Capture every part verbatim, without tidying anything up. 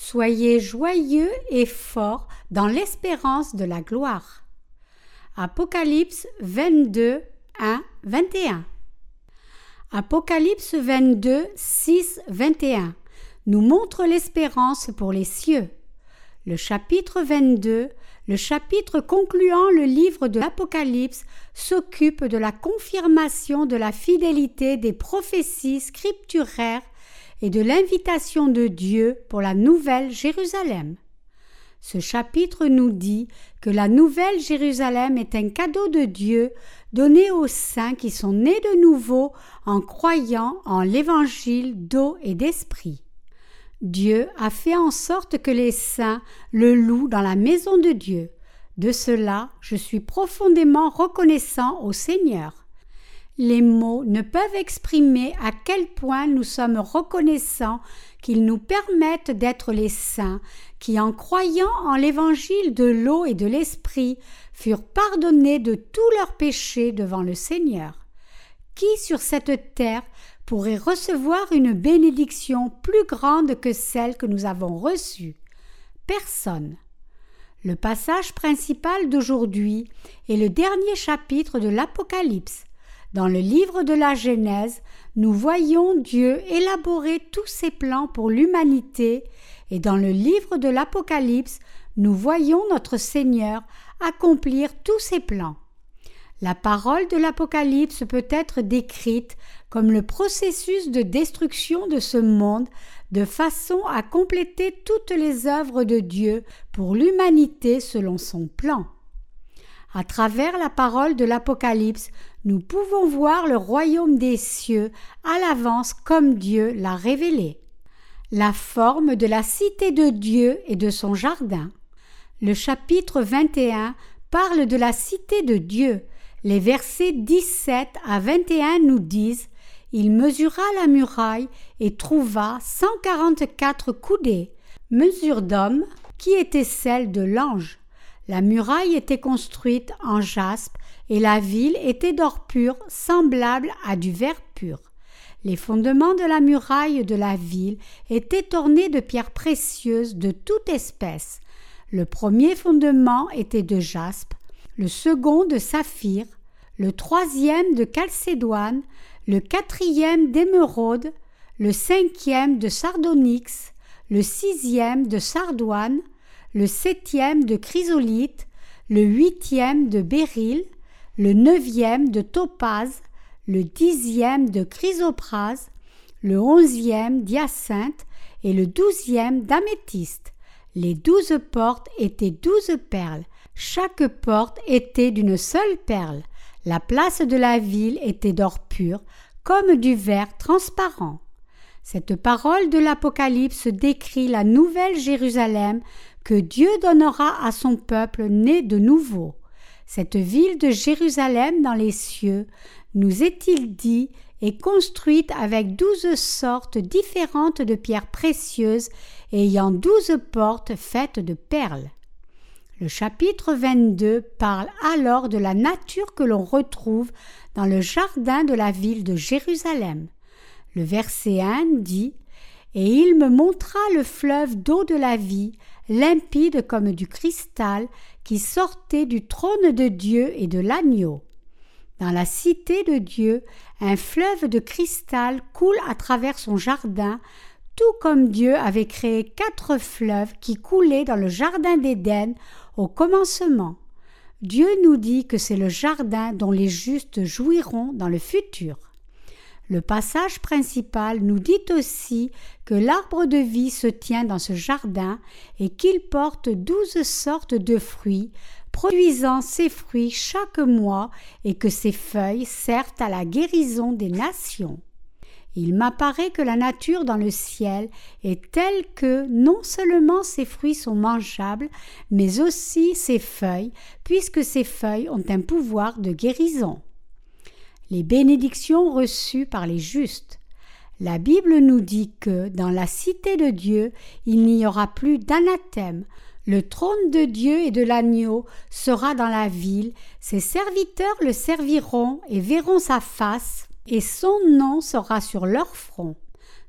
Soyez joyeux et forts dans l'espérance de la gloire. Apocalypse vingt-deux, un, vingt et un. Apocalypse vingt-deux, six, vingt et un nous montre l'espérance pour les cieux. Le chapitre vingt-deux, le chapitre concluant le livre de l'Apocalypse, s'occupe de la confirmation de la fidélité des prophéties scripturaires et de l'invitation de Dieu pour la Nouvelle Jérusalem. Ce chapitre nous dit que la Nouvelle Jérusalem est un cadeau de Dieu donné aux saints qui sont nés de nouveau en croyant en l'évangile d'eau et d'esprit. Dieu a fait en sorte que les saints le louent dans la maison de Dieu. De cela, je suis profondément reconnaissant au Seigneur. Les mots ne peuvent exprimer à quel point nous sommes reconnaissants qu'ils nous permettent d'être les saints qui, en croyant en l'évangile de l'eau et de l'esprit, furent pardonnés de tous leurs péchés devant le Seigneur. Qui sur cette terre pourrait recevoir une bénédiction plus grande que celle que nous avons reçue? Personne. Le passage principal d'aujourd'hui est le dernier chapitre de l'Apocalypse. Dans le livre de la Genèse, nous voyons Dieu élaborer tous ses plans pour l'humanité et dans le livre de l'Apocalypse, nous voyons notre Seigneur accomplir tous ses plans. La parole de l'Apocalypse peut être décrite comme le processus de destruction de ce monde de façon à compléter toutes les œuvres de Dieu pour l'humanité selon son plan. À travers la parole de l'Apocalypse, nous pouvons voir le royaume des cieux à l'avance comme Dieu l'a révélé. La forme de la cité de Dieu et de son jardin. Le chapitre vingt et un parle de la cité de Dieu. Les versets dix-sept à vingt et un nous disent « Il mesura la muraille et trouva cent quarante-quatre coudées, mesure d'homme qui était celle de l'ange. La muraille était construite en jaspe et la ville était d'or pur, semblable à du verre pur. Les fondements de la muraille de la ville étaient ornés de pierres précieuses de toute espèce. Le premier fondement était de jaspe, le second de saphir, le troisième de chalcédoine, le quatrième d'émeraude, le cinquième de sardonyx, le sixième de sardoine, le septième de chrysolite, le huitième de béryl, le neuvième de topaze, le dixième de chrysoprase, le onzième d'hyacinthe et le douzième d'améthyste. Les douze portes étaient douze perles. Chaque porte était d'une seule perle. La place de la ville était d'or pur, comme du verre transparent. Cette parole de l'Apocalypse décrit la nouvelle Jérusalem que Dieu donnera à son peuple né de nouveau. Cette ville de Jérusalem dans les cieux, nous est-il dit, est construite avec douze sortes différentes de pierres précieuses ayant douze portes faites de perles. Le chapitre vingt-deux parle alors de la nature que l'on retrouve dans le jardin de la ville de Jérusalem. Le verset un dit « Et il me montra le fleuve d'eau de la vie, limpide comme du cristal, qui sortait du trône de Dieu et de l'agneau. Dans la cité de Dieu, un fleuve de cristal coule à travers son jardin, tout comme Dieu avait créé quatre fleuves qui coulaient dans le jardin d'Éden au commencement. Dieu nous dit que c'est le jardin dont les justes jouiront dans le futur. Le passage principal nous dit aussi que l'arbre de vie se tient dans ce jardin et qu'il porte douze sortes de fruits, produisant ses fruits chaque mois et que ses feuilles servent à la guérison des nations. Il m'apparaît que la nature dans le ciel est telle que non seulement ses fruits sont mangeables, mais aussi ses feuilles, puisque ses feuilles ont un pouvoir de guérison. Les bénédictions reçues par les justes. La Bible nous dit que, dans la cité de Dieu, il n'y aura plus d'anathème. Le trône de Dieu et de l'agneau sera dans la ville, ses serviteurs le serviront et verront sa face, et son nom sera sur leur front.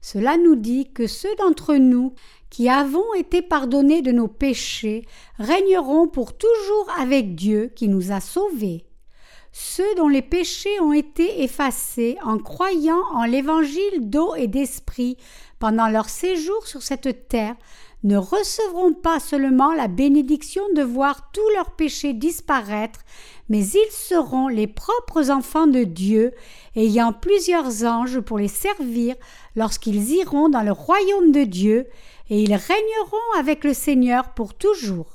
Cela nous dit que ceux d'entre nous qui avons été pardonnés de nos péchés régneront pour toujours avec Dieu qui nous a sauvés. Ceux dont les péchés ont été effacés en croyant en l'évangile d'eau et d'esprit pendant leur séjour sur cette terre ne recevront pas seulement la bénédiction de voir tous leurs péchés disparaître, mais ils seront les propres enfants de Dieu, ayant plusieurs anges pour les servir lorsqu'ils iront dans le royaume de Dieu, et ils régneront avec le Seigneur pour toujours.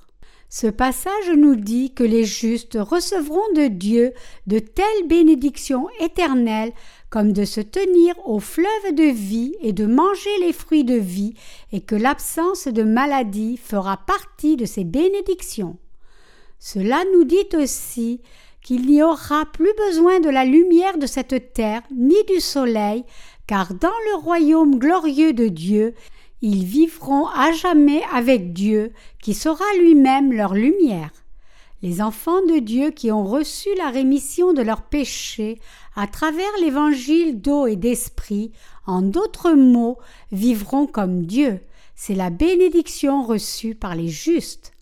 Ce passage nous dit que les justes recevront de Dieu de telles bénédictions éternelles comme de se tenir au fleuve de vie et de manger les fruits de vie, et que l'absence de maladie fera partie de ces bénédictions. Cela nous dit aussi qu'il n'y aura plus besoin de la lumière de cette terre ni du soleil, car dans le royaume glorieux de Dieu, ils vivront à jamais avec Dieu, qui sera lui-même leur lumière. Les enfants de Dieu qui ont reçu la rémission de leurs péchés à travers l'évangile d'eau et d'esprit, en d'autres mots, vivront comme Dieu. C'est la bénédiction reçue par les justes.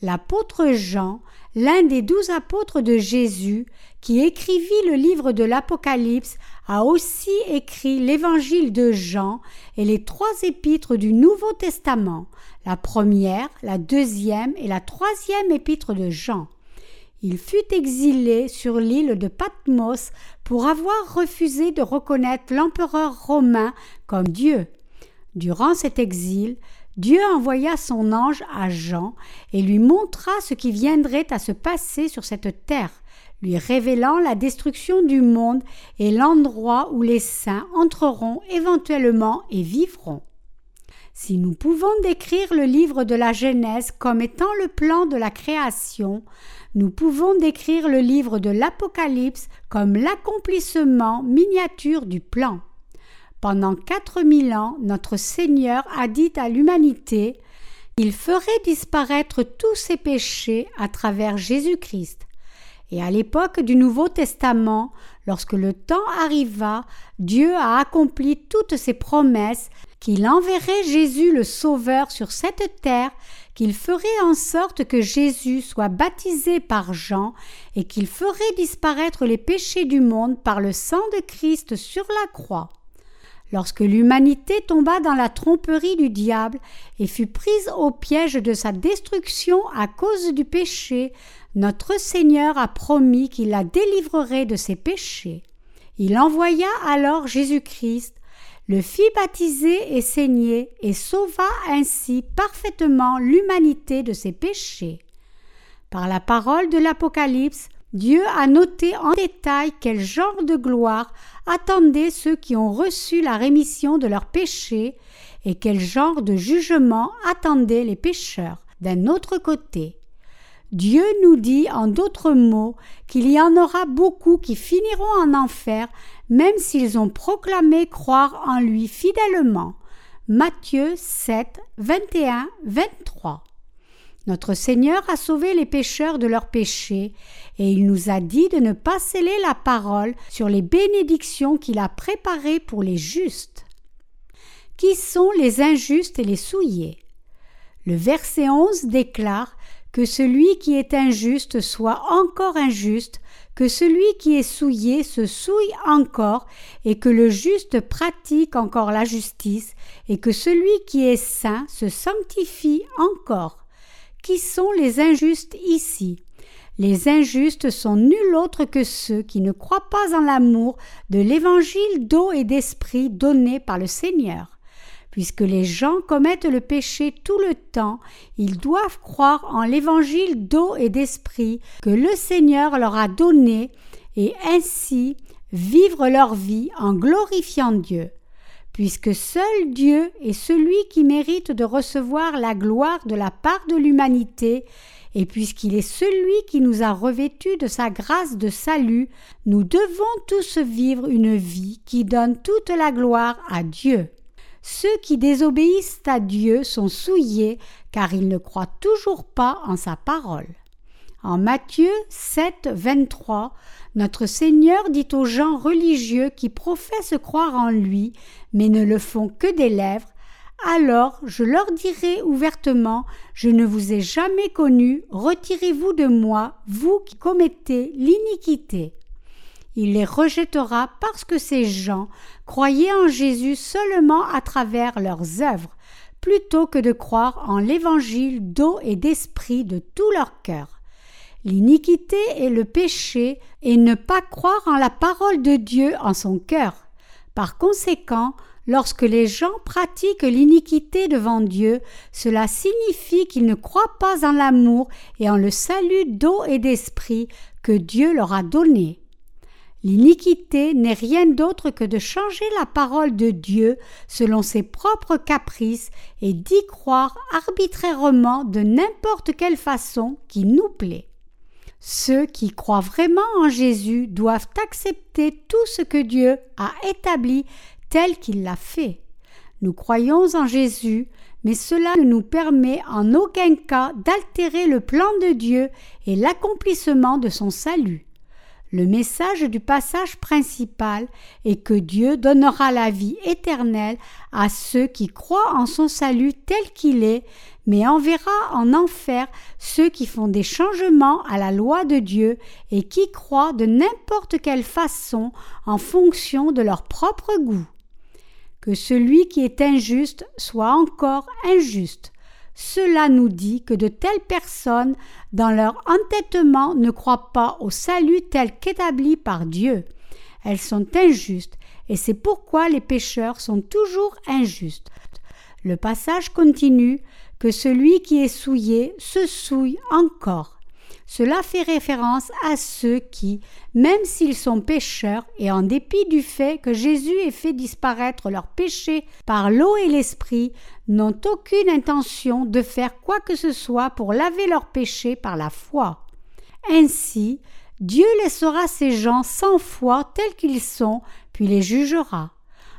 L'apôtre Jean, l'un des douze apôtres de Jésus, qui écrivit le livre de l'Apocalypse, a aussi écrit l'évangile de Jean et les trois épîtres du Nouveau Testament, la première, la deuxième et la troisième épître de Jean. Il fut exilé sur l'île de Patmos pour avoir refusé de reconnaître l'empereur romain comme Dieu. Durant cet exil, Dieu envoya son ange à Jean et lui montra ce qui viendrait à se passer sur cette terre, lui révélant la destruction du monde et l'endroit où les saints entreront éventuellement et vivront. Si nous pouvons décrire le livre de la Genèse comme étant le plan de la création, nous pouvons décrire le livre de l'Apocalypse comme l'accomplissement miniature du plan. Pendant quatre mille ans, notre Seigneur a dit à l'humanité qu'il ferait disparaître tous ses péchés à travers Jésus-Christ. Et à l'époque du Nouveau Testament, lorsque le temps arriva, Dieu a accompli toutes ses promesses qu'il enverrait Jésus le Sauveur sur cette terre, qu'il ferait en sorte que Jésus soit baptisé par Jean et qu'il ferait disparaître les péchés du monde par le sang de Christ sur la croix. Lorsque l'humanité tomba dans la tromperie du diable et fut prise au piège de sa destruction à cause du péché, notre Seigneur a promis qu'il la délivrerait de ses péchés. Il envoya alors Jésus-Christ, le fit baptiser et saigner et sauva ainsi parfaitement l'humanité de ses péchés. Par la parole de l'Apocalypse, Dieu a noté en détail quel genre de gloire attendait ceux qui ont reçu la rémission de leurs péchés et quel genre de jugement attendaient les pécheurs d'un autre côté. Dieu nous dit en d'autres mots qu'il y en aura beaucoup qui finiront en enfer même s'ils ont proclamé croire en lui fidèlement. Matthieu sept, vingt et un à vingt-trois. Notre Seigneur a sauvé les pécheurs de leurs péchés et il nous a dit de ne pas sceller la parole sur les bénédictions qu'il a préparées pour les justes. Qui sont les injustes et les souillés? Le verset onze déclare que celui qui est injuste soit encore injuste, que celui qui est souillé se souille encore et que le juste pratique encore la justice et que celui qui est saint se sanctifie encore. Qui sont les injustes ici? Les injustes sont nul autre que ceux qui ne croient pas en l'amour de l'évangile d'eau et d'esprit donné par le Seigneur. Puisque les gens commettent le péché tout le temps, ils doivent croire en l'évangile d'eau et d'esprit que le Seigneur leur a donné et ainsi vivre leur vie en glorifiant Dieu. Puisque seul Dieu est celui qui mérite de recevoir la gloire de la part de l'humanité, et puisqu'il est celui qui nous a revêtus de sa grâce de salut, nous devons tous vivre une vie qui donne toute la gloire à Dieu. Ceux qui désobéissent à Dieu sont souillés, car ils ne croient toujours pas en sa parole. En Matthieu sept, vingt-trois, notre Seigneur dit aux gens religieux qui professent croire en lui, mais ne le font que des lèvres, « Alors je leur dirai ouvertement, je ne vous ai jamais connu, retirez-vous de moi, vous qui commettez l'iniquité. » Il les rejettera parce que ces gens croyaient en Jésus seulement à travers leurs œuvres, plutôt que de croire en l'évangile d'eau et d'esprit de tout leur cœur. L'iniquité est le péché et ne pas croire en la parole de Dieu en son cœur. Par conséquent, lorsque les gens pratiquent l'iniquité devant Dieu, cela signifie qu'ils ne croient pas en l'amour et en le salut d'eau et d'esprit que Dieu leur a donné. L'iniquité n'est rien d'autre que de changer la parole de Dieu selon ses propres caprices et d'y croire arbitrairement de n'importe quelle façon qui nous plaît. Ceux qui croient vraiment en Jésus doivent accepter tout ce que Dieu a établi tel qu'il l'a fait. Nous croyons en Jésus, mais cela ne nous permet en aucun cas d'altérer le plan de Dieu et l'accomplissement de son salut. Le message du passage principal est que Dieu donnera la vie éternelle à ceux qui croient en son salut tel qu'il est, mais enverra en enfer ceux qui font des changements à la loi de Dieu et qui croient de n'importe quelle façon en fonction de leur propre goût. Que celui qui est injuste soit encore injuste. Cela nous dit que de telles personnes, dans leur entêtement, ne croient pas au salut tel qu'établi par Dieu. Elles sont injustes et c'est pourquoi les pécheurs sont toujours injustes. Le passage continue que celui qui est souillé se souille encore. Cela fait référence à ceux qui, même s'ils sont pécheurs et en dépit du fait que Jésus ait fait disparaître leurs péchés par l'eau et l'esprit, n'ont aucune intention de faire quoi que ce soit pour laver leurs péchés par la foi. Ainsi, Dieu laissera ces gens sans foi tels qu'ils sont, puis les jugera.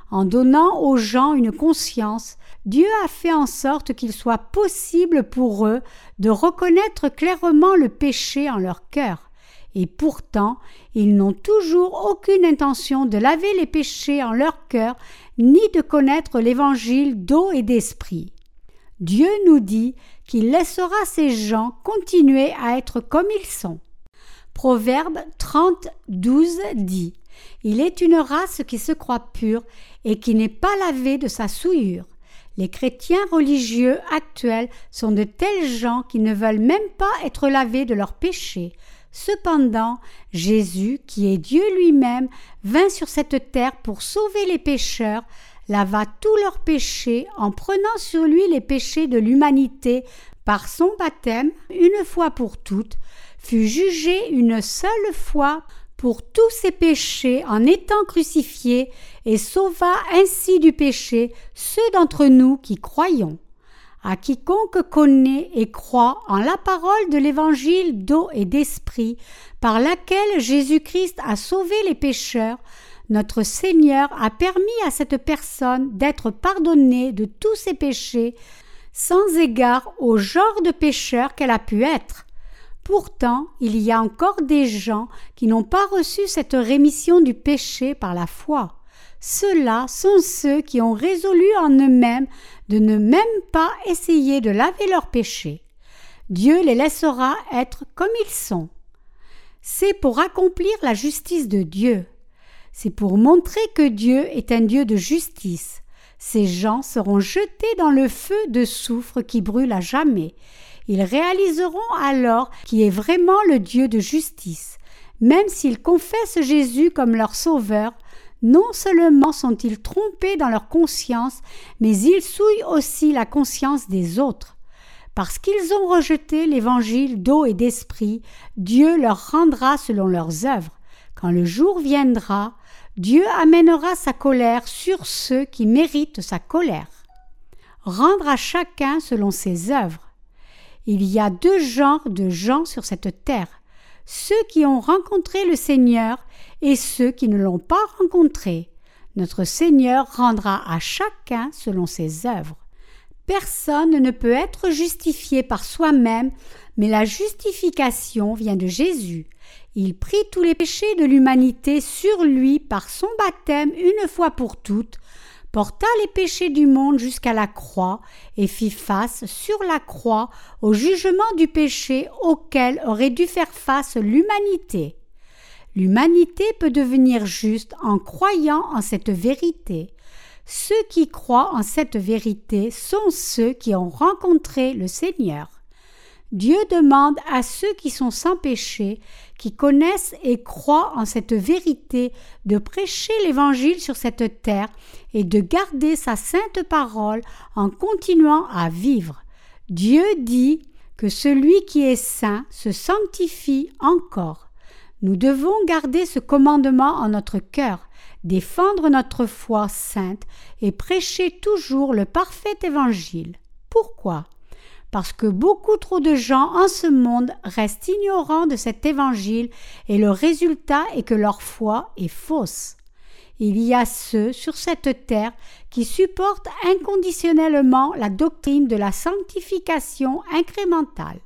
En donnant aux gens une conscience, Dieu a fait en sorte qu'il soit possible pour eux de reconnaître clairement le péché en leur cœur. Et pourtant, ils n'ont toujours aucune intention de laver les péchés en leur cœur ni de connaître l'évangile d'eau et d'esprit. Dieu nous dit qu'il laissera ces gens continuer à être comme ils sont. Proverbe trente, douze dit « Il est une race qui se croit pure et qui n'est pas lavée de sa souillure. » Les chrétiens religieux actuels sont de tels gens qui ne veulent même pas être lavés de leurs péchés. Cependant, Jésus, qui est Dieu lui-même, vint sur cette terre pour sauver les pécheurs, lava tous leurs péchés en prenant sur lui les péchés de l'humanité par son baptême, une fois pour toutes, fut jugé une seule fois pour tous ses péchés en étant crucifié et sauva ainsi du péché ceux d'entre nous qui croyons. À quiconque connaît et croit en la parole de l'évangile d'eau et d'esprit par laquelle Jésus-Christ a sauvé les pécheurs, notre Seigneur a permis à cette personne d'être pardonnée de tous ses péchés sans égard au genre de pécheur qu'elle a pu être. Pourtant, il y a encore des gens qui n'ont pas reçu cette rémission du péché par la foi. Ceux-là sont ceux qui ont résolu en eux-mêmes de ne même pas essayer de laver leurs péchés. Dieu les laissera être comme ils sont. C'est pour accomplir la justice de Dieu. C'est pour montrer que Dieu est un Dieu de justice. Ces gens seront jetés dans le feu de soufre qui brûle à jamais. Ils réaliseront alors qui est vraiment le Dieu de justice. Même s'ils confessent Jésus comme leur sauveur, non seulement sont-ils trompés dans leur conscience, mais ils souillent aussi la conscience des autres. Parce qu'ils ont rejeté l'évangile d'eau et d'esprit, Dieu leur rendra selon leurs œuvres. Quand le jour viendra, Dieu amènera sa colère sur ceux qui méritent sa colère. Rendre à chacun selon ses œuvres. Il y a deux genres de gens sur cette terre, ceux qui ont rencontré le Seigneur et ceux qui ne l'ont pas rencontré. Notre Seigneur rendra à chacun selon ses œuvres. Personne ne peut être justifié par soi-même, mais la justification vient de Jésus. Il prit tous les péchés de l'humanité sur lui par son baptême une fois pour toutes, porta les péchés du monde jusqu'à la croix et fit face sur la croix au jugement du péché auquel aurait dû faire face l'humanité. L'humanité peut devenir juste en croyant en cette vérité. Ceux qui croient en cette vérité sont ceux qui ont rencontré le Seigneur. Dieu demande à ceux qui sont sans péché, qui connaissent et croient en cette vérité, de prêcher l'Évangile sur cette terre et de garder sa sainte parole en continuant à vivre. Dieu dit que celui qui est saint se sanctifie encore. Nous devons garder ce commandement en notre cœur, défendre notre foi sainte et prêcher toujours le parfait Évangile. Pourquoi ? Parce que beaucoup trop de gens en ce monde restent ignorants de cet évangile et le résultat est que leur foi est fausse. Il y a ceux sur cette terre qui supportent inconditionnellement la doctrine de la sanctification incrémentale.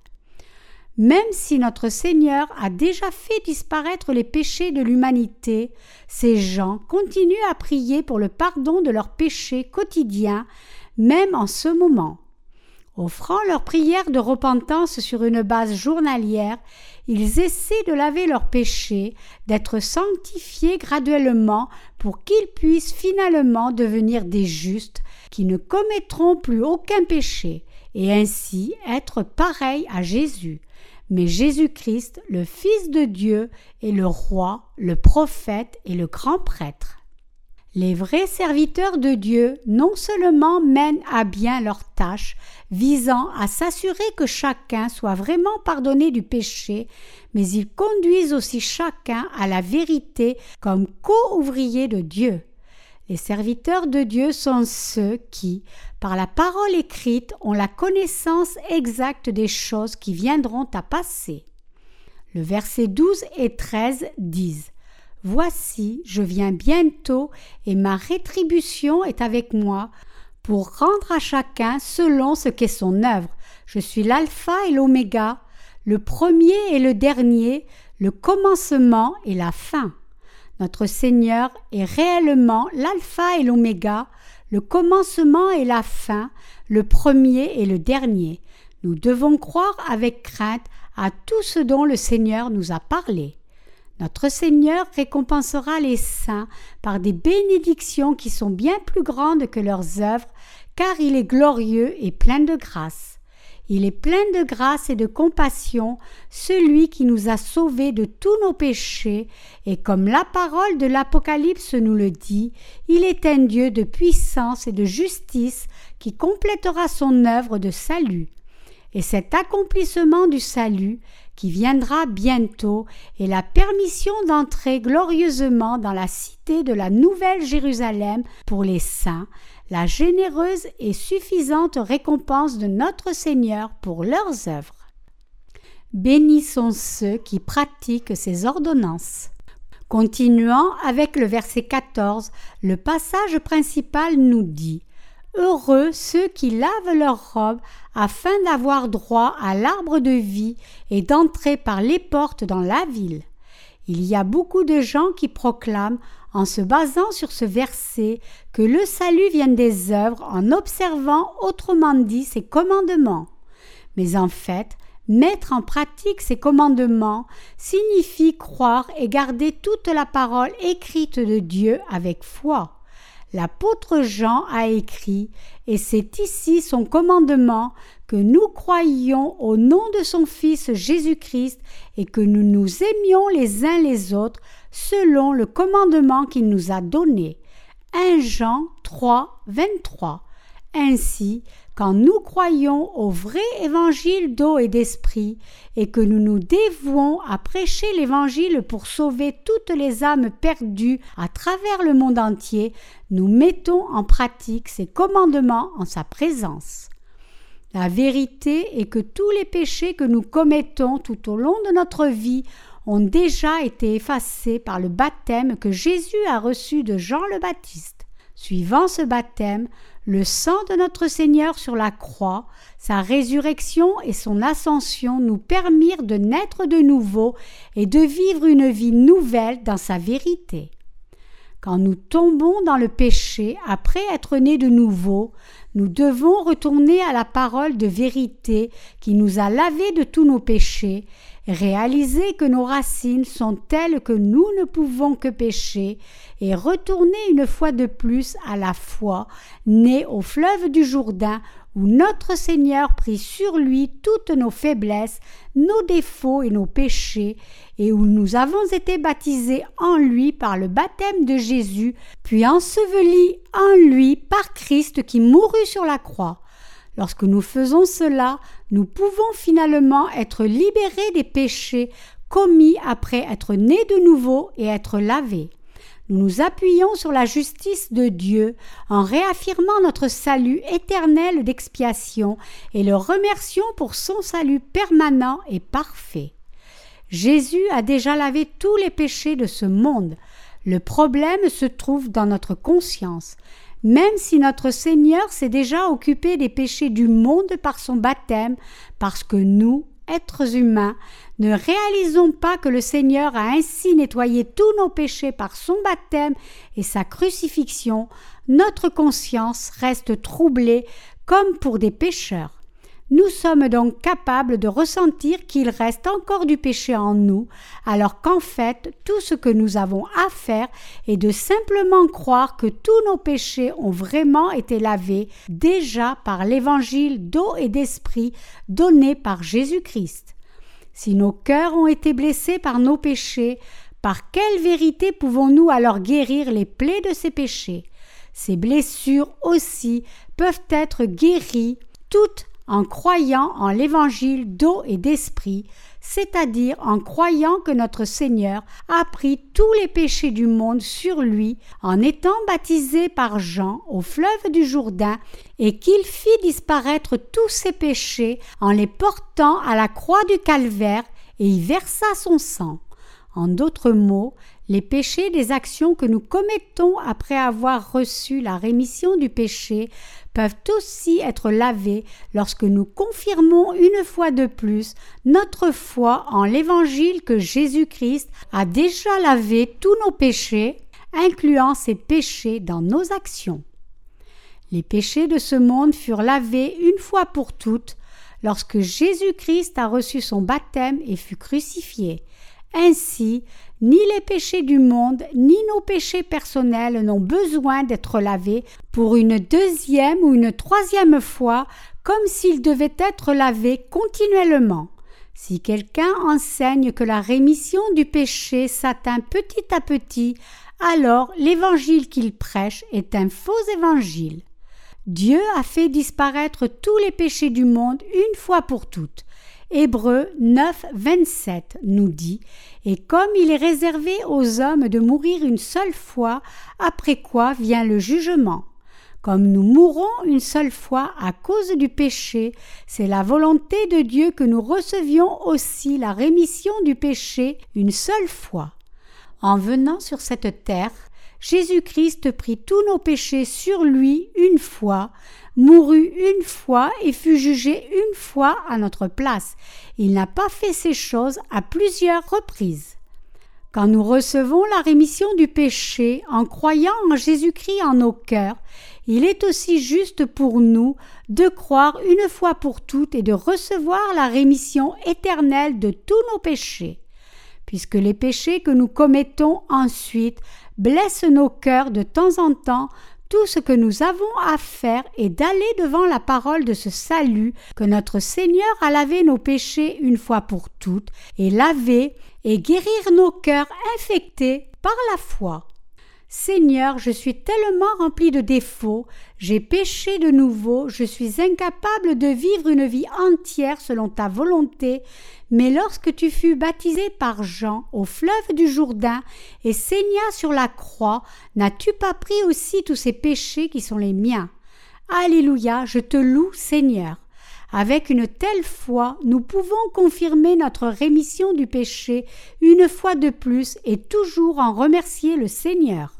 Même si notre Seigneur a déjà fait disparaître les péchés de l'humanité, ces gens continuent à prier pour le pardon de leurs péchés quotidiens, même en ce moment. Offrant leurs prières de repentance sur une base journalière, ils essaient de laver leurs péchés, d'être sanctifiés graduellement pour qu'ils puissent finalement devenir des justes qui ne commettront plus aucun péché et ainsi être pareils à Jésus. Mais Jésus-Christ, le Fils de Dieu, est le Roi, le Prophète et le Grand Prêtre. Les vrais serviteurs de Dieu non seulement mènent à bien leurs tâches visant à s'assurer que chacun soit vraiment pardonné du péché, mais ils conduisent aussi chacun à la vérité comme co-ouvriers de Dieu. Les serviteurs de Dieu sont ceux qui, par la parole écrite, ont la connaissance exacte des choses qui viendront à passer. Le verset douze et treize disent: « Voici, je viens bientôt et ma rétribution est avec moi pour rendre à chacun selon ce qu'est son œuvre. Je suis l'alpha et l'oméga, le premier et le dernier, le commencement et la fin. » Notre Seigneur est réellement l'alpha et l'oméga, le commencement et la fin, le premier et le dernier. Nous devons croire avec crainte à tout ce dont le Seigneur nous a parlé. Notre Seigneur récompensera les saints par des bénédictions qui sont bien plus grandes que leurs œuvres, car il est glorieux et plein de grâce. Il est plein de grâce et de compassion, celui qui nous a sauvés de tous nos péchés, et comme la parole de l'Apocalypse nous le dit, il est un Dieu de puissance et de justice qui complétera son œuvre de salut. Et cet accomplissement du salut qui viendra bientôt est la permission d'entrer glorieusement dans la cité de la Nouvelle Jérusalem pour les saints, la généreuse et suffisante récompense de notre Seigneur pour leurs œuvres. Bénissons ceux qui pratiquent ses ordonnances. Continuant avec le verset quatorze, le passage principal nous dit: heureux ceux qui lavent leurs robes afin d'avoir droit à l'arbre de vie et d'entrer par les portes dans la ville. Il y a beaucoup de gens qui proclament, en se basant sur ce verset, que le salut vient des œuvres en observant autrement dit ses commandements. Mais en fait, mettre en pratique ces commandements signifie croire et garder toute la parole écrite de Dieu avec foi. L'apôtre Jean a écrit, et c'est ici son commandement, que nous croyions au nom de son Fils Jésus-Christ et que nous nous aimions les uns les autres selon le commandement qu'il nous a donné. premier Jean trois, vingt-trois. Ainsi, quand nous croyons au vrai évangile d'eau et d'esprit et que nous nous dévouons à prêcher l'évangile pour sauver toutes les âmes perdues à travers le monde entier, nous mettons en pratique ses commandements en sa présence. La vérité est que tous les péchés que nous commettons tout au long de notre vie ont déjà été effacés par le baptême que Jésus a reçu de Jean le Baptiste. Suivant ce baptême, le sang de notre Seigneur sur la croix, sa résurrection et son ascension nous permirent de naître de nouveau et de vivre une vie nouvelle dans sa vérité. Quand nous tombons dans le péché après être nés de nouveau, nous devons retourner à la parole de vérité qui nous a lavés de tous nos péchés, réaliser que nos racines sont telles que nous ne pouvons que pécher et retourner une fois de plus à la foi, née au fleuve du Jourdain où notre Seigneur prit sur lui toutes nos faiblesses, nos défauts et nos péchés et où nous avons été baptisés en lui par le baptême de Jésus, puis ensevelis en lui par Christ qui mourut sur la croix. Lorsque nous faisons cela, nous pouvons finalement être libérés des péchés commis après être nés de nouveau et être lavés. Nous nous appuyons sur la justice de Dieu en réaffirmant notre salut éternel d'expiation et le remercions pour son salut permanent et parfait. Jésus a déjà lavé tous les péchés de ce monde. Le problème se trouve dans notre conscience. Même si notre Seigneur s'est déjà occupé des péchés du monde par son baptême, parce que nous, êtres humains, ne réalisons pas que le Seigneur a ainsi nettoyé tous nos péchés par son baptême et sa crucifixion, notre conscience reste troublée comme pour des pécheurs. Nous sommes donc capables de ressentir qu'il reste encore du péché en nous, alors qu'en fait, tout ce que nous avons à faire est de simplement croire que tous nos péchés ont vraiment été lavés déjà par l'évangile d'eau et d'esprit donné par Jésus-Christ. Si nos cœurs ont été blessés par nos péchés, par quelle vérité pouvons-nous alors guérir les plaies de ces péchés? Ces blessures aussi peuvent être guéries toutes en croyant en l'évangile d'eau et d'esprit, c'est-à-dire en croyant que notre Seigneur a pris tous les péchés du monde sur lui en étant baptisé par Jean au fleuve du Jourdain et qu'il fit disparaître tous ses péchés en les portant à la croix du Calvaire et y versa son sang. En d'autres mots, les péchés des actions que nous commettons après avoir reçu la rémission du péché peuvent aussi être lavés lorsque nous confirmons une fois de plus notre foi en l'évangile que Jésus-Christ a déjà lavé tous nos péchés, incluant ces péchés dans nos actions. Les péchés de ce monde furent lavés une fois pour toutes lorsque Jésus-Christ a reçu son baptême et fut crucifié. Ainsi, ni les péchés du monde, ni nos péchés personnels n'ont besoin d'être lavés pour une deuxième ou une troisième fois, comme s'ils devaient être lavés continuellement. Si quelqu'un enseigne que la rémission du péché s'atteint petit à petit, alors l'évangile qu'il prêche est un faux évangile. Dieu a fait disparaître tous les péchés du monde une fois pour toutes. Hébreux neuf, vingt-sept nous dit « Et comme il est réservé aux hommes de mourir une seule fois, après quoi vient le jugement. Comme nous mourons une seule fois à cause du péché, c'est la volonté de Dieu que nous recevions aussi la rémission du péché une seule fois. En venant sur cette terre, Jésus-Christ prit tous nos péchés sur lui une fois, mourut une fois et fut jugé une fois à notre place. Il n'a pas fait ces choses à plusieurs reprises. Quand nous recevons la rémission du péché en croyant en Jésus-Christ en nos cœurs, il est aussi juste pour nous de croire une fois pour toutes et de recevoir la rémission éternelle de tous nos péchés, puisque les péchés que nous commettons ensuite blesse nos cœurs de temps en temps. Tout ce que nous avons à faire est d'aller devant la parole de ce salut que notre Seigneur a lavé nos péchés une fois pour toutes et laver et guérir nos cœurs infectés par la foi. Seigneur, je suis tellement rempli de défauts, j'ai péché de nouveau, je suis incapable de vivre une vie entière selon ta volonté, mais lorsque tu fus baptisé par Jean au fleuve du Jourdain et saigna sur la croix, n'as-tu pas pris aussi tous ces péchés qui sont les miens? Alléluia, je te loue, Seigneur. Avec une telle foi, nous pouvons confirmer notre rémission du péché une fois de plus et toujours en remercier le Seigneur.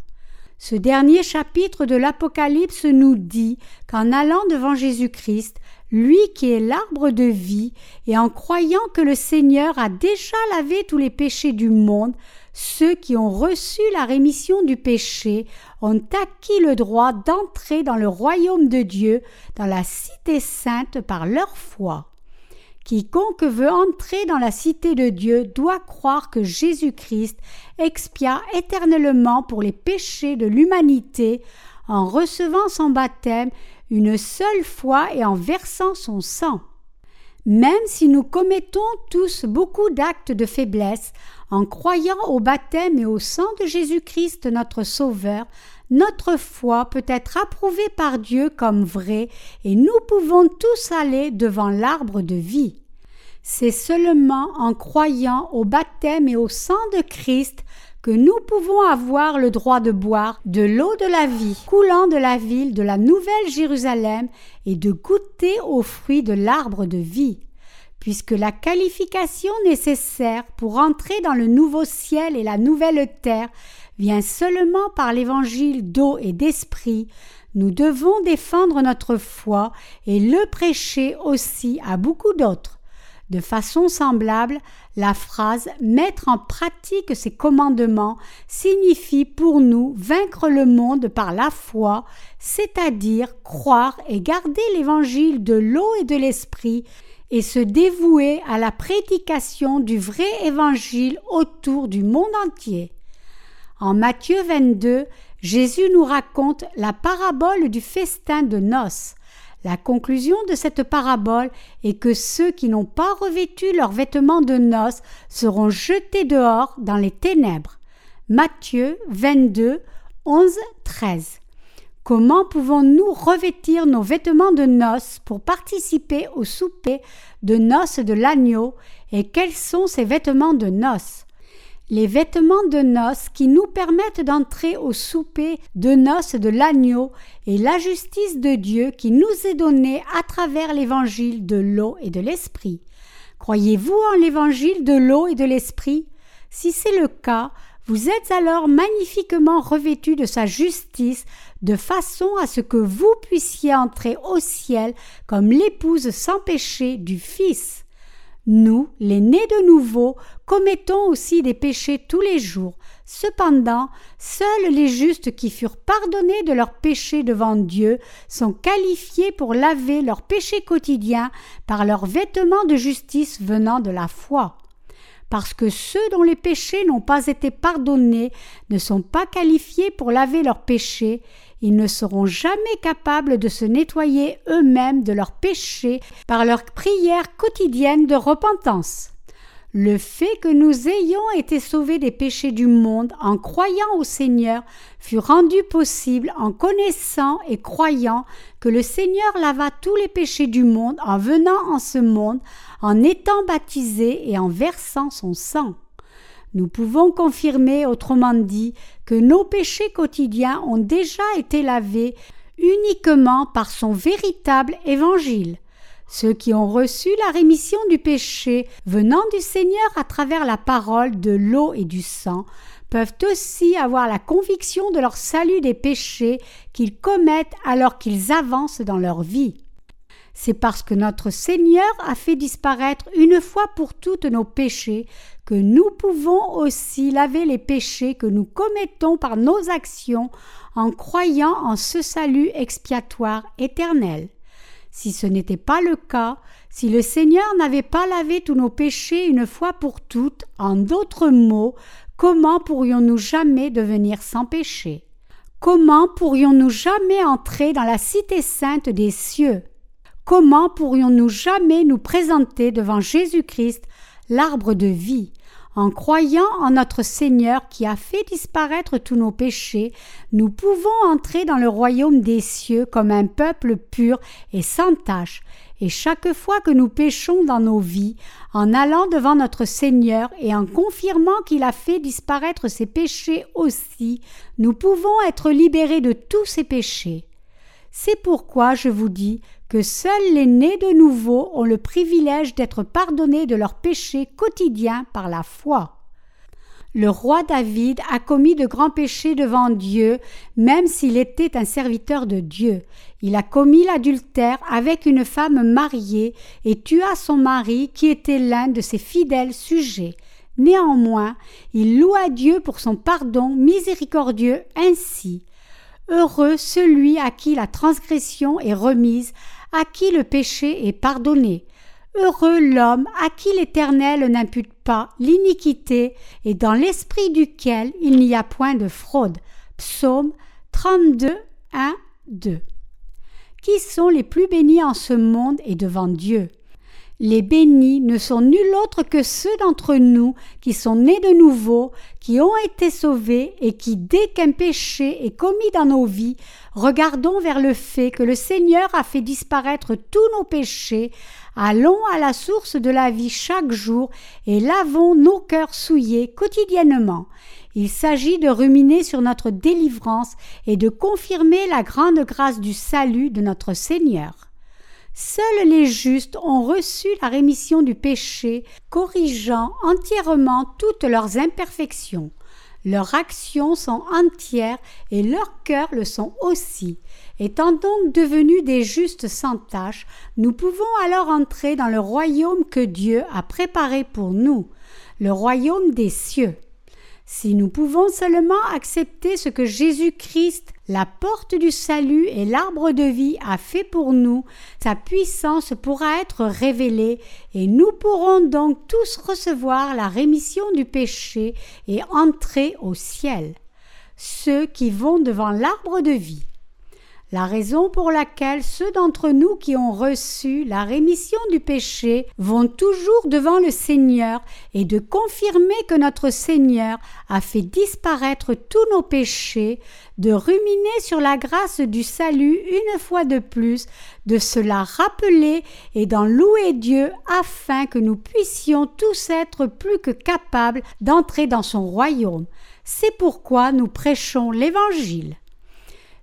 Ce dernier chapitre de l'Apocalypse nous dit qu'en allant devant Jésus-Christ, lui qui est l'arbre de vie, et en croyant que le Seigneur a déjà lavé tous les péchés du monde, ceux qui ont reçu la rémission du péché ont acquis le droit d'entrer dans le royaume de Dieu, dans la cité sainte par leur foi. Quiconque veut entrer dans la cité de Dieu doit croire que Jésus-Christ expia éternellement pour les péchés de l'humanité en recevant son baptême une seule fois et en versant son sang. Même si nous commettons tous beaucoup d'actes de faiblesse, en croyant au baptême et au sang de Jésus-Christ notre Sauveur, notre foi peut être approuvée par Dieu comme vraie et nous pouvons tous aller devant l'arbre de vie. C'est seulement en croyant au baptême et au sang de Christ que nous pouvons avoir le droit de boire de l'eau de la vie coulant de la ville de la Nouvelle Jérusalem et de goûter aux fruits de l'arbre de vie. Puisque la qualification nécessaire pour entrer dans le nouveau ciel et la nouvelle terre vient seulement par l'évangile d'eau et d'esprit, nous devons défendre notre foi et le prêcher aussi à beaucoup d'autres. De façon semblable, la phrase « mettre en pratique ses commandements » signifie pour nous vaincre le monde par la foi, c'est-à-dire croire et garder l'évangile de l'eau et de l'esprit et se dévouer à la prédication du vrai évangile autour du monde entier. En Matthieu vingt-deux, Jésus nous raconte la parabole du festin de noces. La conclusion de cette parabole est que ceux qui n'ont pas revêtu leurs vêtements de noces seront jetés dehors dans les ténèbres. Matthieu vingt-deux, onze à treize. Comment pouvons-nous revêtir nos vêtements de noces pour participer au souper de noces de l'agneau et quels sont ces vêtements de noces ? Les vêtements de noces qui nous permettent d'entrer au souper de noces de l'agneau et la justice de Dieu qui nous est donnée à travers l'évangile de l'eau et de l'esprit. Croyez-vous en l'évangile de l'eau et de l'esprit ? Si c'est le cas, vous êtes alors magnifiquement revêtus de sa justice de façon à ce que vous puissiez entrer au ciel comme l'épouse sans péché du Fils. Nous, les nés de nouveau, commettons aussi des péchés tous les jours. Cependant, seuls les justes qui furent pardonnés de leurs péchés devant Dieu sont qualifiés pour laver leurs péchés quotidiens par leurs vêtements de justice venant de la foi. Parce que ceux dont les péchés n'ont pas été pardonnés ne sont pas qualifiés pour laver leurs péchés, ils ne seront jamais capables de se nettoyer eux-mêmes de leurs péchés par leur prière quotidienne de repentance. Le fait que nous ayons été sauvés des péchés du monde en croyant au Seigneur fut rendu possible en connaissant et croyant que le Seigneur lava tous les péchés du monde en venant en ce monde, en étant baptisé et en versant son sang. Nous pouvons confirmer, autrement dit, que nos péchés quotidiens ont déjà été lavés uniquement par son véritable évangile. Ceux qui ont reçu la rémission du péché venant du Seigneur à travers la parole de l'eau et du sang peuvent aussi avoir la conviction de leur salut des péchés qu'ils commettent alors qu'ils avancent dans leur vie. C'est parce que notre Seigneur a fait disparaître une fois pour toutes nos péchés que nous pouvons aussi laver les péchés que nous commettons par nos actions en croyant en ce salut expiatoire éternel. Si ce n'était pas le cas, si le Seigneur n'avait pas lavé tous nos péchés une fois pour toutes, en d'autres mots, comment pourrions-nous jamais devenir sans péché ? Comment pourrions-nous jamais entrer dans la cité sainte des cieux ? Comment pourrions-nous jamais nous présenter devant Jésus-Christ, l'arbre de vie ? En croyant en notre Seigneur qui a fait disparaître tous nos péchés, nous pouvons entrer dans le royaume des cieux comme un peuple pur et sans tache. Et chaque fois que nous péchons dans nos vies, en allant devant notre Seigneur et en confirmant qu'il a fait disparaître ses péchés aussi, nous pouvons être libérés de tous ces péchés. C'est pourquoi je vous dis que seuls les nés de nouveau ont le privilège d'être pardonnés de leurs péchés quotidiens par la foi. Le roi David a commis de grands péchés devant Dieu, même s'il était un serviteur de Dieu. Il a commis l'adultère avec une femme mariée et tua son mari qui était l'un de ses fidèles sujets. Néanmoins, il loua Dieu pour son pardon miséricordieux ainsi. Heureux celui à qui la transgression est remise, à qui le péché est pardonné. Heureux l'homme à qui l'Éternel n'impute pas l'iniquité et dans l'esprit duquel il n'y a point de fraude. Psaume trente-deux, un, deux. Qui sont les plus bénis en ce monde et devant Dieu ? Les bénis ne sont nul autre que ceux d'entre nous qui sont nés de nouveau, qui ont été sauvés et qui, dès qu'un péché est commis dans nos vies, regardons vers le fait que le Seigneur a fait disparaître tous nos péchés, allons à la source de la vie chaque jour et lavons nos cœurs souillés quotidiennement. Il s'agit de ruminer sur notre délivrance et de confirmer la grande grâce du salut de notre Seigneur. Seuls les justes ont reçu la rémission du péché, corrigeant entièrement toutes leurs imperfections. Leurs actions sont entières et leurs cœurs le sont aussi. Étant donc devenus des justes sans tache, nous pouvons alors entrer dans le royaume que Dieu a préparé pour nous, le royaume des cieux. Si nous pouvons seulement accepter ce que Jésus-Christ, la porte du salut et l'arbre de vie, a fait pour nous, sa puissance pourra être révélée et nous pourrons donc tous recevoir la rémission du péché et entrer au ciel, ceux qui vont devant l'arbre de vie. La raison pour laquelle ceux d'entre nous qui ont reçu la rémission du péché vont toujours devant le Seigneur est de confirmer que notre Seigneur a fait disparaître tous nos péchés, de ruminer sur la grâce du salut une fois de plus, de se la rappeler et d'en louer Dieu afin que nous puissions tous être plus que capables d'entrer dans son royaume. C'est pourquoi nous prêchons l'Évangile.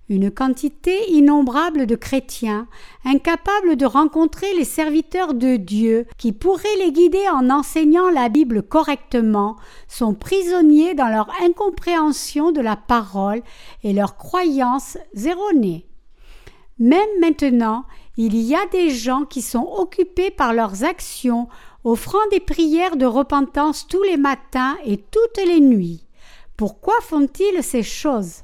Une quantité innombrable de chrétiens, incapables de rencontrer les serviteurs de Dieu qui pourraient les guider en enseignant la Bible correctement, sont prisonniers dans leur incompréhension de la parole et leurs croyances erronées. Même maintenant, il y a des gens qui sont occupés par leurs actions, offrant des prières de repentance tous les matins et toutes les nuits. Pourquoi font-ils ces choses ?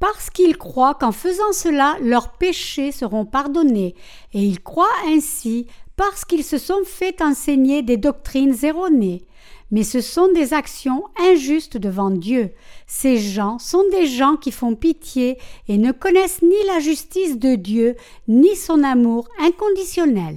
Parce qu'ils croient qu'en faisant cela, leurs péchés seront pardonnés, et ils croient ainsi parce qu'ils se sont fait enseigner des doctrines erronées. Mais ce sont des actions injustes devant Dieu. Ces gens sont des gens qui font pitié et ne connaissent ni la justice de Dieu, ni son amour inconditionnel.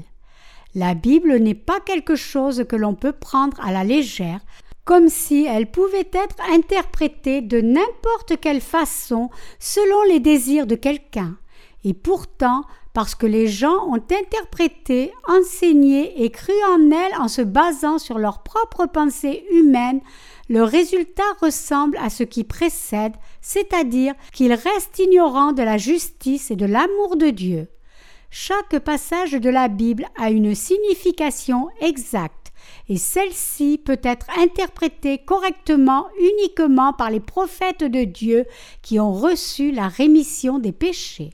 La Bible n'est pas quelque chose que l'on peut prendre à la légère, comme si elle pouvait être interprétée de n'importe quelle façon selon les désirs de quelqu'un. Et pourtant, parce que les gens ont interprété, enseigné et cru en elle en se basant sur leurs propres pensées humaines, le résultat ressemble à ce qui précède, c'est-à-dire qu'ils restent ignorants de la justice et de l'amour de Dieu. Chaque passage de la Bible a une signification exacte. Et celle-ci peut être interprétée correctement uniquement par les prophètes de Dieu qui ont reçu la rémission des péchés.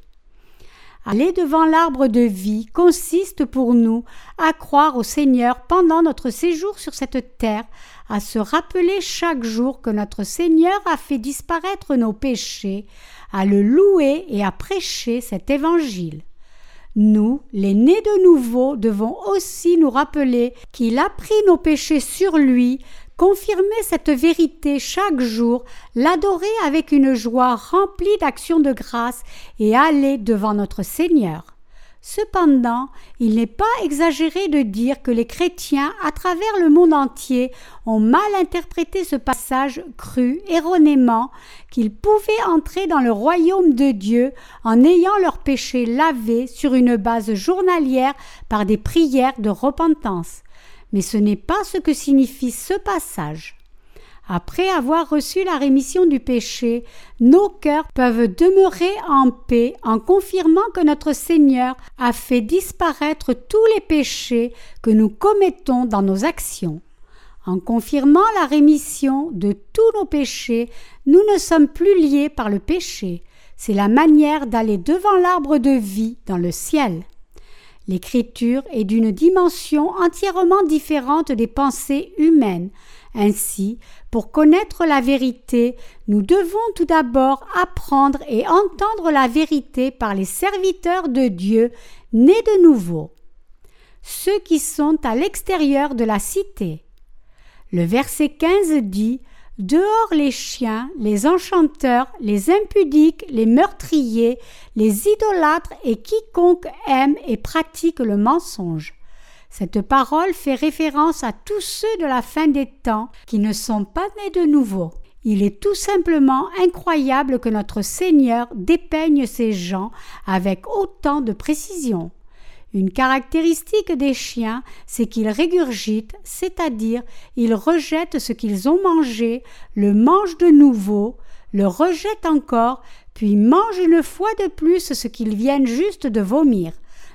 Aller devant l'arbre de vie consiste pour nous à croire au Seigneur pendant notre séjour sur cette terre, à se rappeler chaque jour que notre Seigneur a fait disparaître nos péchés, à le louer et à prêcher cet évangile. Nous, les nés de nouveau, devons aussi nous rappeler qu'il a pris nos péchés sur lui, confirmer cette vérité chaque jour, l'adorer avec une joie remplie d'actions de grâce et aller devant notre Seigneur. Cependant, il n'est pas exagéré de dire que les chrétiens à travers le monde entier ont mal interprété ce passage cru erronément qu'ils pouvaient entrer dans le royaume de Dieu en ayant leurs péchés lavés sur une base journalière par des prières de repentance. Mais ce n'est pas ce que signifie ce passage. Après avoir reçu la rémission du péché, nos cœurs peuvent demeurer en paix en confirmant que notre Seigneur a fait disparaître tous les péchés que nous commettons dans nos actions. En confirmant la rémission de tous nos péchés, nous ne sommes plus liés par le péché. C'est la manière d'aller devant l'arbre de vie dans le ciel. L'écriture est d'une dimension entièrement différente des pensées humaines. Ainsi, pour connaître la vérité, nous devons tout d'abord apprendre et entendre la vérité par les serviteurs de Dieu nés de nouveau, ceux qui sont à l'extérieur de la cité. Le verset quinze dit « Dehors les chiens, les enchanteurs, les impudiques, les meurtriers, les idolâtres et quiconque aime et pratique le mensonge. » Cette parole fait référence à tous ceux de la fin des temps qui ne sont pas nés de nouveau. Il est tout simplement incroyable que notre Seigneur dépeigne ces gens avec autant de précision. Une caractéristique des chiens, c'est qu'ils régurgitent, c'est-à-dire ils rejettent ce qu'ils ont mangé, le mangent de nouveau, le rejettent encore, puis mangent une fois de plus ce qu'ils viennent juste de vomir.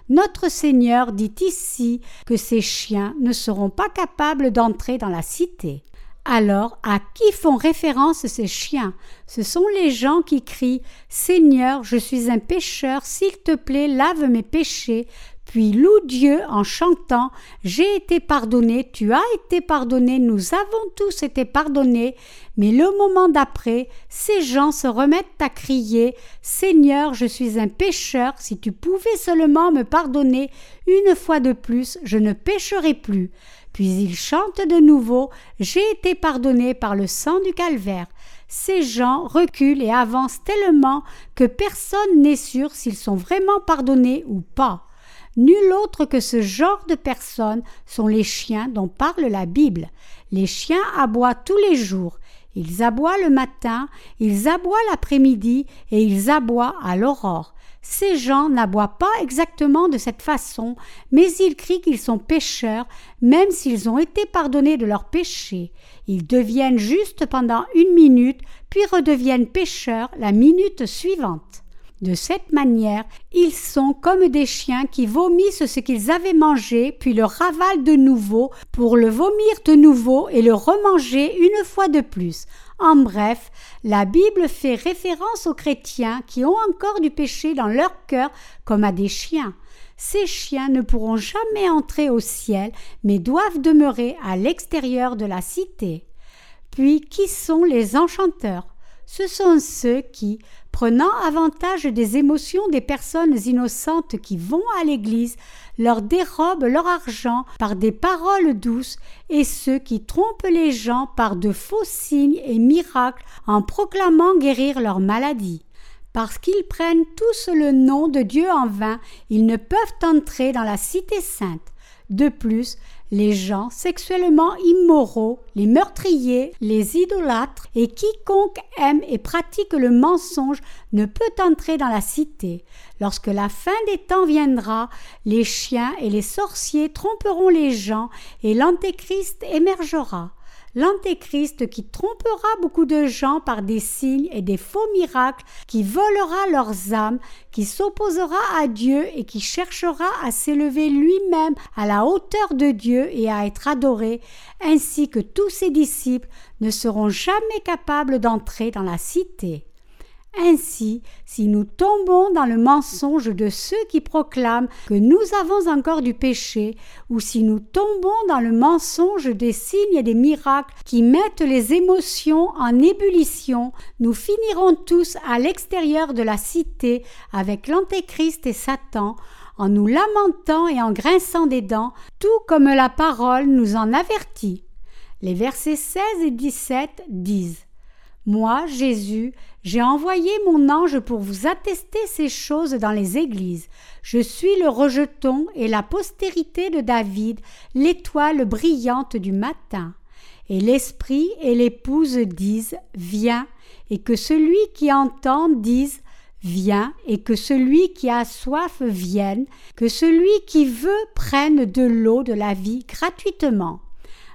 Notre Seigneur dit ici que ces chiens ne seront pas capables d'entrer dans la cité. Alors, à qui font référence ces chiens? Ce sont les gens qui crient « Seigneur, je suis un pécheur, s'il te plaît, lave mes péchés », puis loue Dieu en chantant « J'ai été pardonné, tu as été pardonné, nous avons tous été pardonnés », mais le moment d'après, ces gens se remettent à crier « Seigneur, je suis un pécheur, si tu pouvais seulement me pardonner une fois de plus, je ne pécherai plus ». Puis ils chantent de nouveau « J'ai été pardonné par le sang du calvaire ». Ces gens reculent et avancent tellement que personne n'est sûr s'ils sont vraiment pardonnés ou pas. Nul autre que ce genre de personnes sont les chiens dont parle la Bible. Les chiens aboient tous les jours. Ils aboient le matin, ils aboient l'après-midi et ils aboient à l'aurore. Ces gens n'aboient pas exactement de cette façon, mais ils crient qu'ils sont pécheurs, même s'ils ont été pardonnés de leurs péchés. Ils deviennent justes pendant une minute, puis redeviennent pécheurs la minute suivante. De cette manière, ils sont comme des chiens qui vomissent ce qu'ils avaient mangé, puis le ravalent de nouveau pour le vomir de nouveau et le remanger une fois de plus. En bref, la Bible fait référence aux chrétiens qui ont encore du péché dans leur cœur comme à des chiens. Ces chiens ne pourront jamais entrer au ciel, mais doivent demeurer à l'extérieur de la cité. Puis, qui sont les enchanteurs? Ce sont ceux qui, prenant avantage des émotions des personnes innocentes qui vont à l'église, leur dérobent leur argent par des paroles douces et ceux qui trompent les gens par de faux signes et miracles en proclamant guérir leur maladie. Parce qu'ils prennent tous le nom de Dieu en vain, ils ne peuvent entrer dans la cité sainte. De plus, les gens sexuellement immoraux, les meurtriers, les idolâtres et quiconque aime et pratique le mensonge ne peut entrer dans la cité. Lorsque la fin des temps viendra, les chiens et les sorciers tromperont les gens et l'antéchrist émergera. L'antéchrist qui trompera beaucoup de gens par des signes et des faux miracles, qui volera leurs âmes, qui s'opposera à Dieu et qui cherchera à s'élever lui-même à la hauteur de Dieu et à être adoré, ainsi que tous ses disciples ne seront jamais capables d'entrer dans la cité. Ainsi, si nous tombons dans le mensonge de ceux qui proclament que nous avons encore du péché, ou si nous tombons dans le mensonge des signes et des miracles qui mettent les émotions en ébullition, nous finirons tous à l'extérieur de la cité avec l'antéchrist et Satan, en nous lamentant et en grinçant des dents, tout comme la parole nous en avertit. Les versets seize et dix-sept disent: « Moi, Jésus, j'ai envoyé mon ange pour vous attester ces choses dans les églises. Je suis le rejeton et la postérité de David, l'étoile brillante du matin. Et l'esprit et l'épouse disent « Viens » et que celui qui entend dise « Viens » et que celui qui a soif vienne, que celui qui veut prenne de l'eau de la vie gratuitement.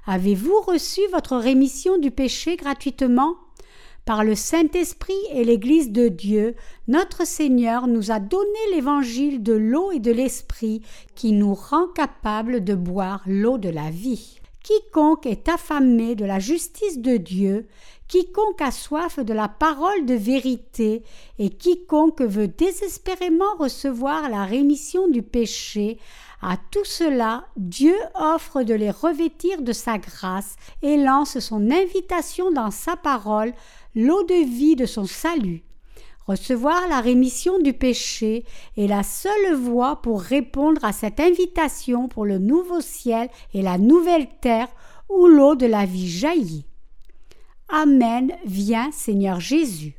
Avez-vous reçu votre rémission du péché gratuitement ? Par le Saint-Esprit et l'Église de Dieu, notre Seigneur nous a donné l'évangile de l'eau et de l'Esprit qui nous rend capables de boire l'eau de la vie. Quiconque est affamé de la justice de Dieu, quiconque a soif de la parole de vérité et quiconque veut désespérément recevoir la rémission du péché, à tout cela, Dieu offre de les revêtir de sa grâce et lance son invitation dans sa parole, l'eau de vie de son salut. Recevoir la rémission du péché est la seule voie pour répondre à cette invitation pour le nouveau ciel et la nouvelle terre où l'eau de la vie jaillit. Amen, viens Seigneur Jésus.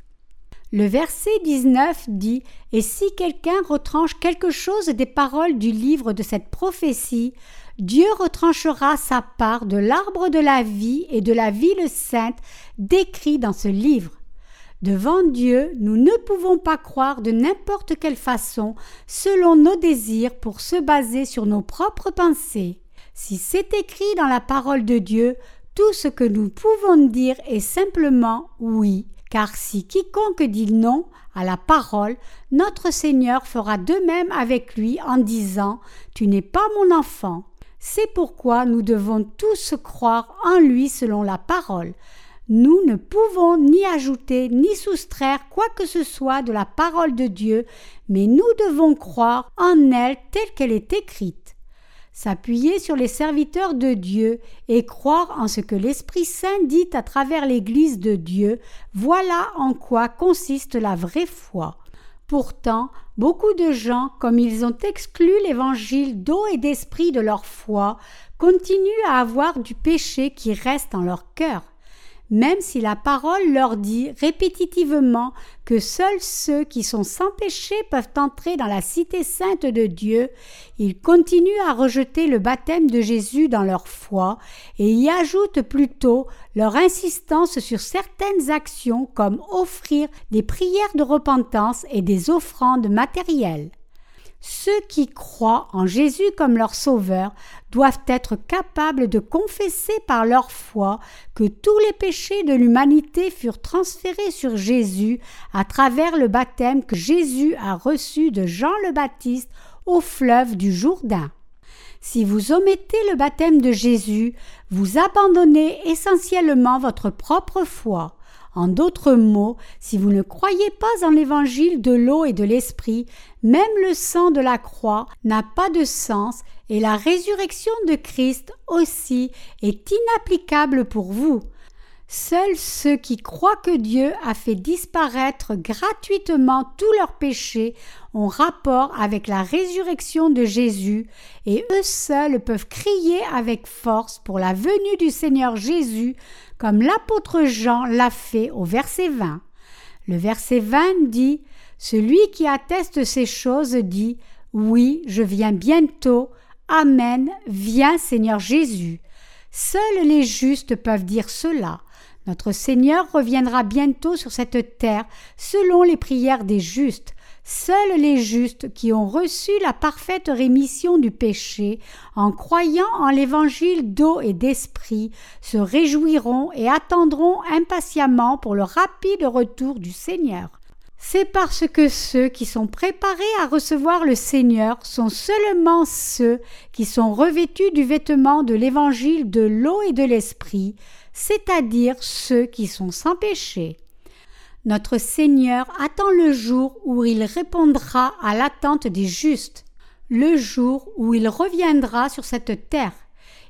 Le verset dix-neuf dit « Et si quelqu'un retranche quelque chose des paroles du livre de cette prophétie, Dieu retranchera sa part de l'arbre de la vie et de la ville sainte décrit dans ce livre. » Devant Dieu, nous ne pouvons pas croire de n'importe quelle façon, selon nos désirs, pour se baser sur nos propres pensées. Si c'est écrit dans la parole de Dieu, tout ce que nous pouvons dire est simplement « oui », car si quiconque dit non à la parole, notre Seigneur fera de même avec lui en disant « tu n'es pas mon enfant ». C'est pourquoi nous devons tous croire en lui selon la parole. Nous ne pouvons ni ajouter ni soustraire quoi que ce soit de la parole de Dieu, mais nous devons croire en elle telle qu'elle est écrite. S'appuyer sur les serviteurs de Dieu et croire en ce que l'Esprit Saint dit à travers l'Église de Dieu, voilà en quoi consiste la vraie foi. Pourtant, beaucoup de gens, comme ils ont exclu l'Évangile d'eau et d'esprit de leur foi, continuent à avoir du péché qui reste en leur cœur. Même si la parole leur dit répétitivement que seuls ceux qui sont sans péché peuvent entrer dans la cité sainte de Dieu, ils continuent à rejeter le baptême de Jésus dans leur foi et y ajoutent plutôt leur insistance sur certaines actions comme offrir des prières de repentance et des offrandes matérielles. Ceux qui croient en Jésus comme leur sauveur doivent être capables de confesser par leur foi que tous les péchés de l'humanité furent transférés sur Jésus à travers le baptême que Jésus a reçu de Jean le Baptiste au fleuve du Jourdain. Si vous omettez le baptême de Jésus, vous abandonnez essentiellement votre propre foi. En d'autres mots, si vous ne croyez pas en l'évangile de l'eau et de l'esprit, même le sang de la croix n'a pas de sens et la résurrection de Christ aussi est inapplicable pour vous. Seuls ceux qui croient que Dieu a fait disparaître gratuitement tous leurs péchés ont rapport avec la résurrection de Jésus et eux seuls peuvent crier avec force pour la venue du Seigneur Jésus comme l'apôtre Jean l'a fait au verset vingt. Le verset vingt dit « Celui qui atteste ces choses dit « Oui, je viens bientôt. Amen. Viens Seigneur Jésus. » Seuls les justes peuvent dire cela. Notre Seigneur reviendra bientôt sur cette terre selon les prières des justes. Seuls les justes qui ont reçu la parfaite rémission du péché en croyant en l'évangile d'eau et d'esprit se réjouiront et attendront impatiemment pour le rapide retour du Seigneur. C'est parce que ceux qui sont préparés à recevoir le Seigneur sont seulement ceux qui sont revêtus du vêtement de l'évangile de l'eau et de l'esprit, c'est-à-dire ceux qui sont sans péché. Notre Seigneur attend le jour où il répondra à l'attente des justes, le jour où il reviendra sur cette terre.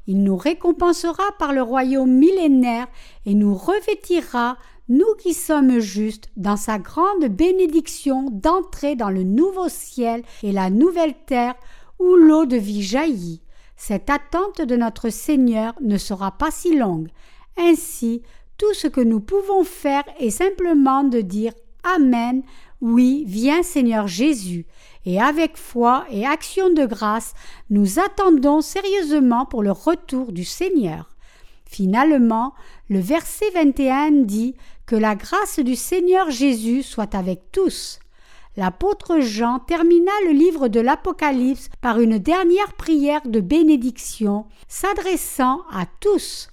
Il nous récompensera par le royaume millénaire et nous revêtira, nous qui sommes justes, dans sa grande bénédiction d'entrer dans le nouveau ciel et la nouvelle terre où l'eau de vie jaillit. Cette attente de notre Seigneur ne sera pas si longue. Ainsi, tout ce que nous pouvons faire est simplement de dire « Amen, oui, viens Seigneur Jésus ». Et avec foi et action de grâce, nous attendons sérieusement pour le retour du Seigneur. Finalement, le verset vingt et un dit que la grâce du Seigneur Jésus soit avec tous. L'apôtre Jean termina le livre de l'Apocalypse par une dernière prière de bénédiction, s'adressant à tous.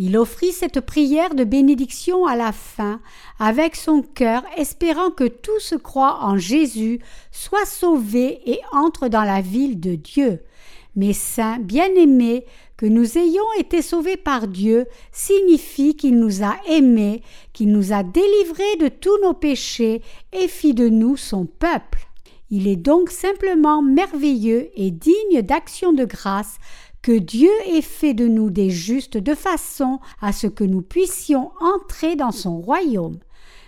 Il offrit cette prière de bénédiction à la fin, avec son cœur espérant que tous croient en Jésus, soient sauvés et entrent dans la ville de Dieu. Mes saints bien-aimés, que nous ayons été sauvés par Dieu signifie qu'il nous a aimés, qu'il nous a délivrés de tous nos péchés et fit de nous son peuple. Il est donc simplement merveilleux et digne d'action de grâce que Dieu ait fait de nous des justes de façon à ce que nous puissions entrer dans son royaume.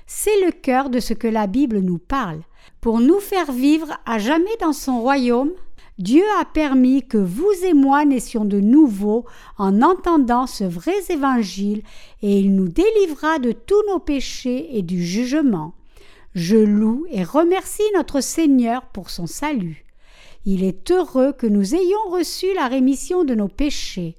C'est le cœur de ce que la Bible nous parle. Pour nous faire vivre à jamais dans son royaume, Dieu a permis que vous et moi naissions de nouveau en entendant ce vrai évangile et il nous délivra de tous nos péchés et du jugement. Je loue et remercie notre Seigneur pour son salut. Il est heureux que nous ayons reçu la rémission de nos péchés.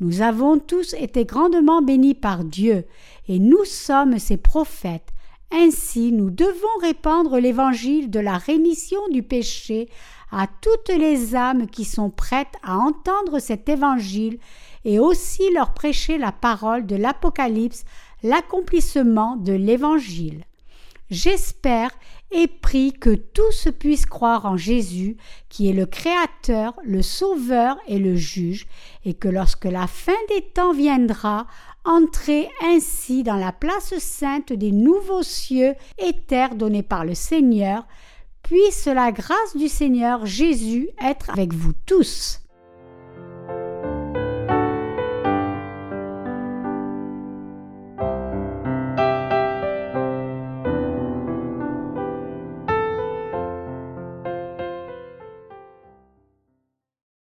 Nous avons tous été grandement bénis par Dieu et nous sommes ses prophètes. Ainsi, nous devons répandre l'évangile de la rémission du péché à toutes les âmes qui sont prêtes à entendre cet évangile et aussi leur prêcher la parole de l'Apocalypse, l'accomplissement de l'évangile. J'espère et prie que tous puissent croire en Jésus, qui est le Créateur, le Sauveur et le Juge, et que lorsque la fin des temps viendra, entrez ainsi dans la place sainte des nouveaux cieux et terres donnés par le Seigneur. Puisse la grâce du Seigneur Jésus être avec vous tous.